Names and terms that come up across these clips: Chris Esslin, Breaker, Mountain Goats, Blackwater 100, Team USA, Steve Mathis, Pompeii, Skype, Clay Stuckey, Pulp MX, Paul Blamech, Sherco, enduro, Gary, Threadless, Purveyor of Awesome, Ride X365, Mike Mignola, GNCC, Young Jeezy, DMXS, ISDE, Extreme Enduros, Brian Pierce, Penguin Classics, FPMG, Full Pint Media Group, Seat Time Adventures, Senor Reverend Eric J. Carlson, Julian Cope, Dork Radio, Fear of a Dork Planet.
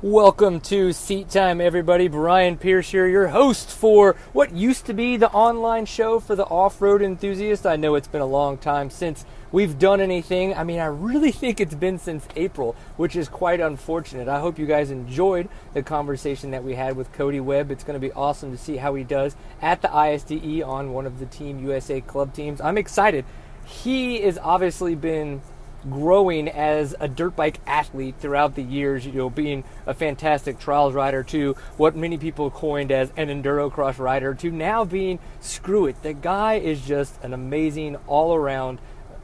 Welcome to Seat Time, everybody. Brian Pierce here, your host for what used to be the online show for the off-road enthusiast. I know it's been a long time since we've done anything. I mean, I really think it's been since April, which is quite unfortunate. I hope you guys enjoyed the conversation that we had with Cody Webb. It's going to be awesome to see how he does at the ISDE on one of the Team USA club teams. I'm excited. He has obviously been growing as a dirt bike athlete throughout the years, you know, being a fantastic trials rider to what many people coined as an enduro cross rider to now being screw it. The guy is just an amazing all-around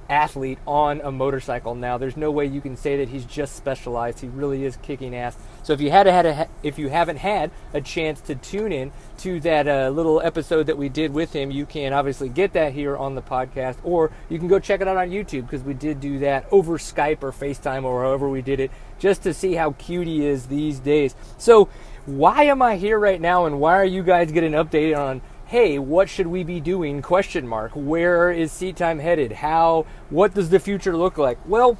athlete on a motorcycle now. There's no way you can say that he's just specialized. He really is kicking ass. So if you haven't had a chance to tune in to that little episode that we did with him, you can obviously get that here on the podcast, or you can go check it out on YouTube, because we did do that over Skype or FaceTime or however we did it, just to see how cute he is these days. So why am I here right now, and why are you guys getting updated on, hey, what should we be doing, where is Seat Time headed, what does the future look like? Well,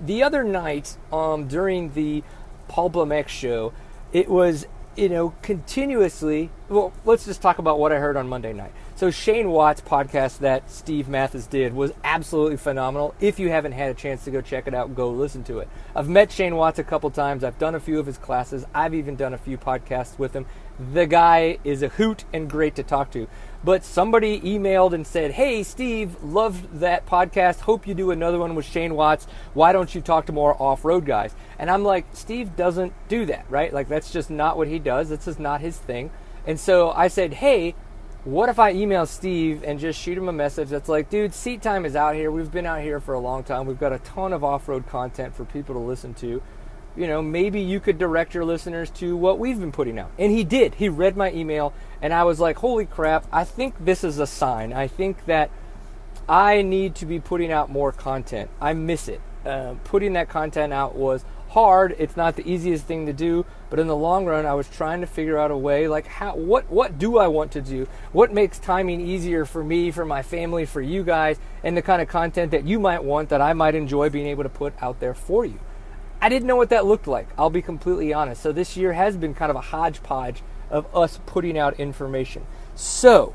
the other night during the Paul Blamech show, it was, you know, continuously, well, let's just talk about what I heard on Monday night. So Shane Watts' podcast that Steve Mathis did was absolutely phenomenal. If you haven't had a chance to go check it out, go listen to it. I've met Shane Watts a couple times. I've done a few of his classes. I've even done a few podcasts with him. The guy is a hoot and great to talk to. But somebody emailed and said, hey, Steve, loved that podcast. Hope you do another one with Shane Watts. Why don't you talk to more off-road guys? And I'm like, Steve doesn't do that, right? Like, that's just not what he does. That's just not his thing. And so I said, hey, what if I email Steve and just shoot him a message that's like, dude, Seat Time is out here. We've been out here for a long time. We've got a ton of off-road content for people to listen to. You know, maybe you could direct your listeners to what we've been putting out. And he did. He read my email, and I was like, holy crap, I think this is a sign. I think that I need to be putting out more content. I miss it. Putting that content out was hard. It's not the easiest thing to do, but in the long run, I was trying to figure out a way, like, what do I want to do? What makes timing easier for me, for my family, for you guys, and the kind of content that you might want, that I might enjoy being able to put out there for you? I didn't know what that looked like. I'll be completely honest. So this year has been kind of a hodgepodge of us putting out information. So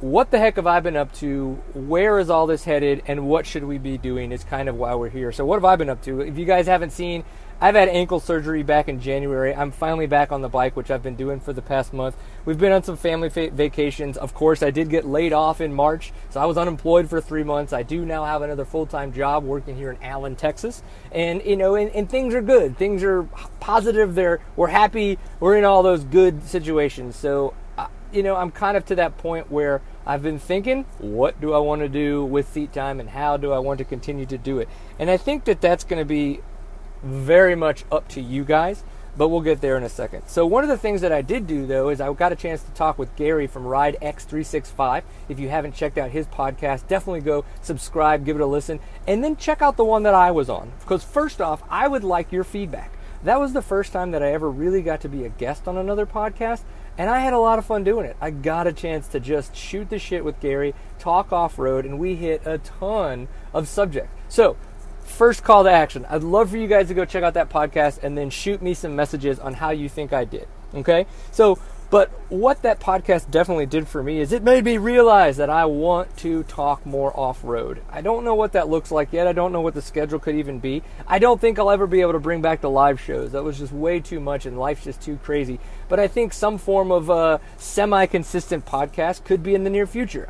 what the heck have I been up to? Where is all this headed? And what should we be doing is kind of why we're here. So what have I been up to? If you guys haven't seen, I've had ankle surgery back in January. I'm finally back on the bike, which I've been doing for the past month. We've been on some family vacations. Of course, I did get laid off in March, so I was unemployed for 3 months. I do now have another full-time job working here in Allen, Texas. And, you know, and things are good. Things are positive. We're happy. We're in all those good situations. So, you know, I'm kind of to that point where I've been thinking, what do I want to do with Seat Time, and how do I want to continue to do it? And I think that that's going to be very much up to you guys, but we'll get there in a second. So one of the things that I did do, though, is I got a chance to talk with Gary from Ride X365. If you haven't checked out his podcast, definitely go subscribe, give it a listen, and then check out the one that I was on. Because first off, I would like your feedback. That was the first time that I ever really got to be a guest on another podcast, and I had a lot of fun doing it. I got a chance to just shoot the shit with Gary, talk off-road, and we hit a ton of subjects. So first call to action, I'd love for you guys to go check out that podcast and then shoot me some messages on how you think I did, okay? So, but what that podcast definitely did for me is it made me realize that I want to talk more off-road. I don't know what that looks like yet. I don't know what the schedule could even be. I don't think I'll ever be able to bring back the live shows. That was just way too much, and life's just too crazy. But I think some form of a semi-consistent podcast could be in the near future.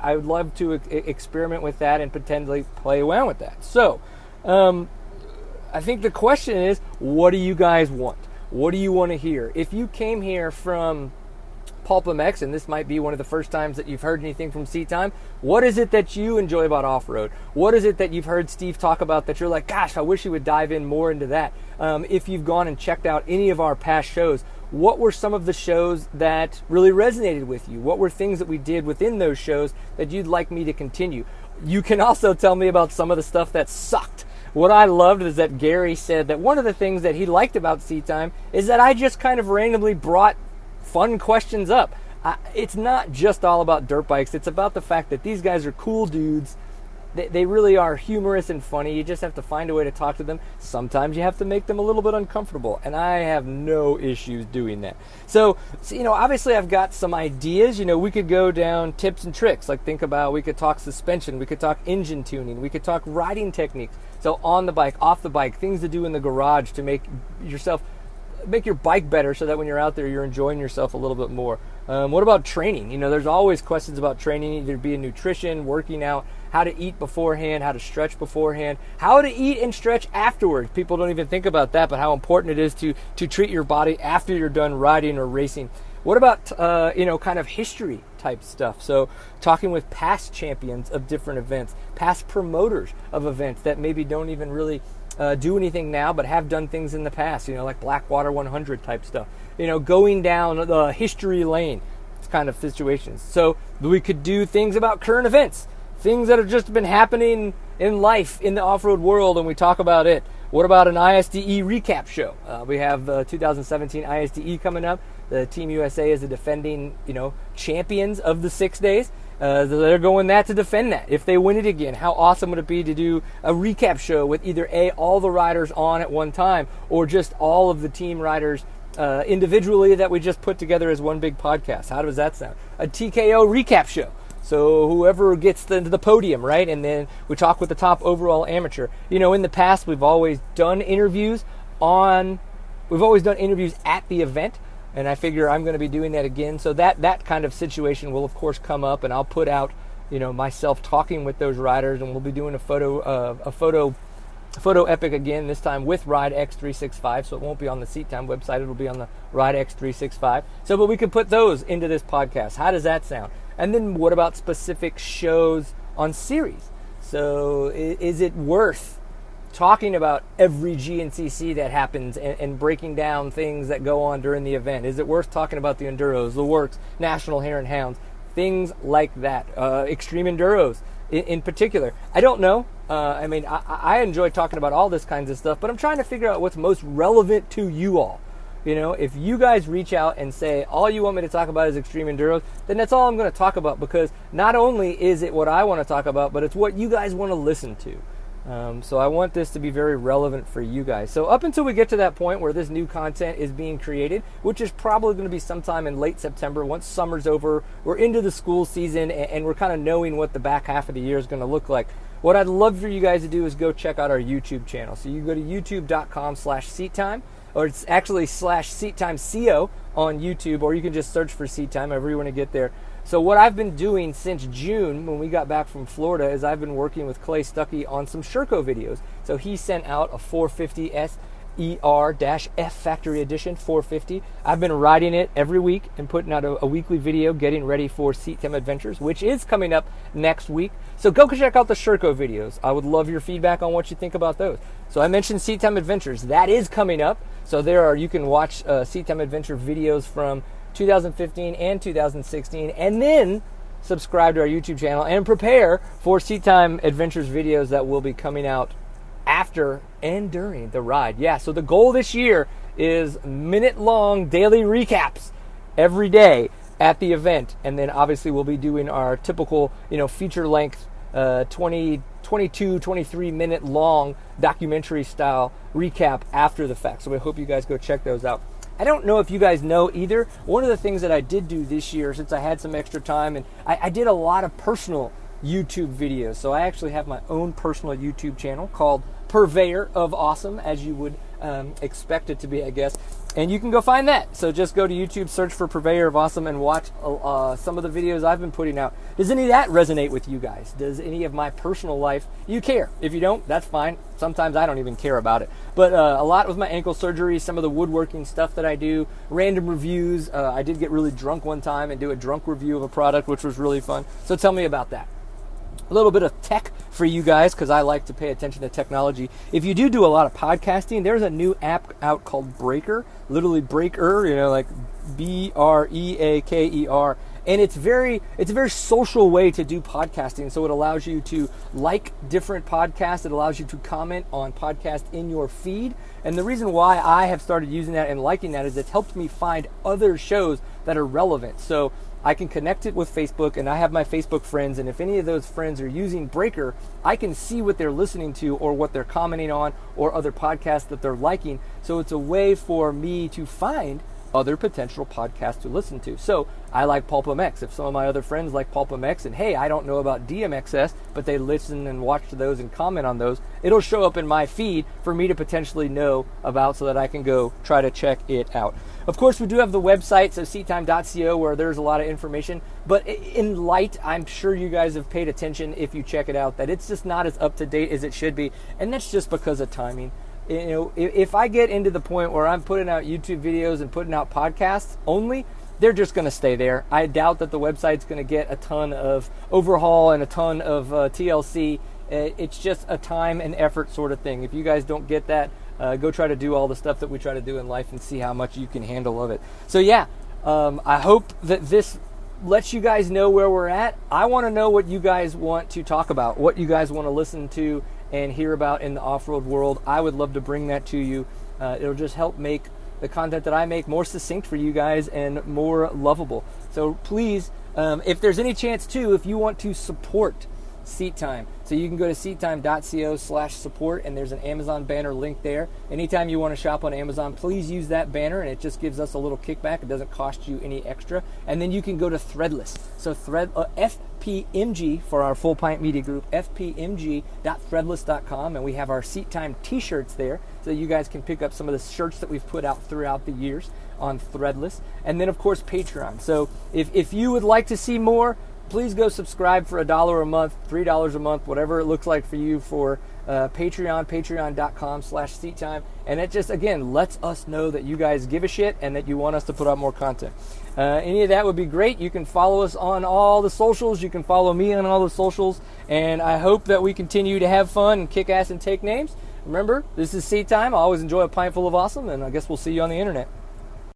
I would love to experiment with that and potentially play around with that. So I think the question is, what do you guys want? What do you want to hear? If you came here from Pulp MX, and this might be one of the first times that you've heard anything from Seat Time, what is it that you enjoy about off-road? What is it that you've heard Steve talk about that you're like, gosh, I wish he would dive in more into that? If you've gone and checked out any of our past shows, what were some of the shows that really resonated with you? What were things that we did within those shows that you'd like me to continue? You can also tell me about some of the stuff that sucked. What I loved is that Gary said that one of the things that he liked about Seat Time is that I just kind of randomly brought fun questions up. It's not just all about dirt bikes. It's about the fact that these guys are cool dudes They really are humorous and funny. You just have to find a way to talk to them. Sometimes you have to make them a little bit uncomfortable, and I have no issues doing that. So you know, obviously I've got some ideas. You know, we could go down tips and tricks. Like think about, we could talk suspension, we could talk engine tuning, we could talk riding techniques. So on the bike, off the bike, things to do in the garage to make your bike better so that when you're out there, you're enjoying yourself a little bit more. What about training? You know, there's always questions about training, either being nutrition, working out, how to eat beforehand, how to stretch beforehand, how to eat and stretch afterwards. People don't even think about that, but how important it is to treat your body after you're done riding or racing. What about, you know, kind of history type stuff? So talking with past champions of different events, past promoters of events that maybe don't even really do anything now, but have done things in the past, you know, like Blackwater 100 type stuff, you know, going down the history lane kind of situations. So we could do things about current events, things that have just been happening in life in the off-road world, and we talk about it. What about an ISDE recap show? We have 2017 ISDE coming up. The Team USA is the defending, you know, champions of the 6 days. They're going that to defend that. If they win it again, how awesome would it be to do a recap show with either A, all the riders on at one time, or just all of the team riders individually that we just put together as one big podcast. How does that sound? A TKO recap show. So whoever gets into the podium, right? And then we talk with the top overall amateur. You know, in the past, we've always done interviews at the event. And I figure I'm going to be doing that again. So that kind of situation will, of course, come up. And I'll put out, you know, myself talking with those riders. And we'll be doing a photo epic again, this time with Ride X365. So it won't be on the Seat Time website. It'll be on the Ride X365. So, but we can put those into this podcast. How does that sound? And then what about specific shows on series? So is it worth talking about every GNCC that happens and breaking down things that go on during the event? Is it worth talking about the Enduros, the Works, National Hare and Hounds, things like that, Extreme Enduros in particular? I don't know. I mean, I enjoy talking about all this kinds of stuff, but I'm trying to figure out what's most relevant to you all. You know, if you guys reach out and say, all you want me to talk about is Extreme Enduros, then that's all I'm going to talk about, because not only is it what I want to talk about, but it's what you guys want to listen to. So I want this to be very relevant for you guys. So up until we get to that point where this new content is being created, which is probably going to be sometime in late September, once summer's over, we're into the school season, and we're kind of knowing what the back half of the year is going to look like. What I'd love for you guys to do is go check out our YouTube channel. So you go to youtube.com/seattime, or it's actually /seattimeko on YouTube, or you can just search for Seat Time, however you want to get there. So what I've been doing since June, when we got back from Florida, is I've been working with Clay Stuckey on some Sherco videos. So he sent out a 450S ER-F Factory Edition 450. I've been riding it every week and putting out a weekly video getting ready for Seat Time Adventures, which is coming up next week. So go check out the Sherco videos. I would love your feedback on what you think about those. So I mentioned Seat Time Adventures. That is coming up. So you can watch Seat Time Adventure videos from 2015 and 2016, and then subscribe to our YouTube channel and prepare for Seat Time Adventures videos that will be coming out after and during the ride. Yeah, so the goal this year is minute-long daily recaps every day at the event, and then obviously we'll be doing our typical, you know, feature-length 22-23 minute long documentary style recap after the fact. So we hope you guys go check those out. I don't know if you guys know either. One of the things that I did do this year, since I had some extra time, and I did a lot of personal YouTube videos. So I actually have my own personal YouTube channel called Purveyor of Awesome, as you would expect it to be, I guess. And you can go find that. So just go to YouTube, search for Purveyor of Awesome, and watch some of the videos I've been putting out. Does any of that resonate with you guys? Does any of my personal life you care? If you don't, that's fine. Sometimes I don't even care about it. But a lot with my ankle surgery, some of the woodworking stuff that I do, random reviews. I did get really drunk one time and do a drunk review of a product, which was really fun. So tell me about that. A little bit of tech for you guys, because I like to pay attention to technology. If you do a lot of podcasting, there's a new app out called Breaker, literally Breaker, you know, like Breaker. And it's a very social way to do podcasting. So it allows you to like different podcasts. It allows you to comment on podcasts in your feed. And the reason why I have started using that and liking that is it's helped me find other shows that are relevant. So I can connect it with Facebook, and I have my Facebook friends, and if any of those friends are using Breaker, I can see what they're listening to or what they're commenting on or other podcasts that they're liking. So it's a way for me to find other potential podcasts to listen to. So I like Pulp MX. If some of my other friends like Pulp MX and, hey, I don't know about DMXS, but they listen and watch to those and comment on those, it'll show up in my feed for me to potentially know about so that I can go try to check it out. Of course, we do have the website, so seattime.co, where there's a lot of information. But in light, I'm sure you guys have paid attention if you check it out, that it's just not as up-to-date as it should be. And that's just because of timing. You know, if I get into the point where I'm putting out YouTube videos and putting out podcasts only, they're just going to stay there. I doubt that the website's going to get a ton of overhaul and a ton of TLC. It's just a time and effort sort of thing. If you guys don't get that, go try to do all the stuff that we try to do in life and see how much you can handle of it. So yeah, I hope that this lets you guys know where we're at. I want to know what you guys want to talk about, what you guys want to listen to and hear about in the off-road world. I would love to bring that to you. It'll just help make the content that I make more succinct for you guys and more lovable. So please, if there's any chance too, if you want to support Seat Time, so you can go to seattime.co/support, and there's an Amazon banner link there. Anytime you want to shop on Amazon, please use that banner, and it just gives us a little kickback. It doesn't cost you any extra. And then you can go to Threadless. So FPMG for our Full Pint Media Group, fpmg.threadless.com, and we have our Seat Time t-shirts there, so you guys can pick up some of the shirts that we've put out throughout the years on Threadless. And then, of course, Patreon. So if you would like to see more, please go subscribe for $1 a month, $3 a month, whatever it looks like for you, for Patreon, patreon.com/seattime. And it just, again, lets us know that you guys give a shit and that you want us to put out more content. Any of that would be great. You can follow us on all the socials. You can follow me on all the socials. And I hope that we continue to have fun and kick ass and take names. Remember, this is Seat Time. I always enjoy a pint full of awesome, and I guess we'll see you on the internet.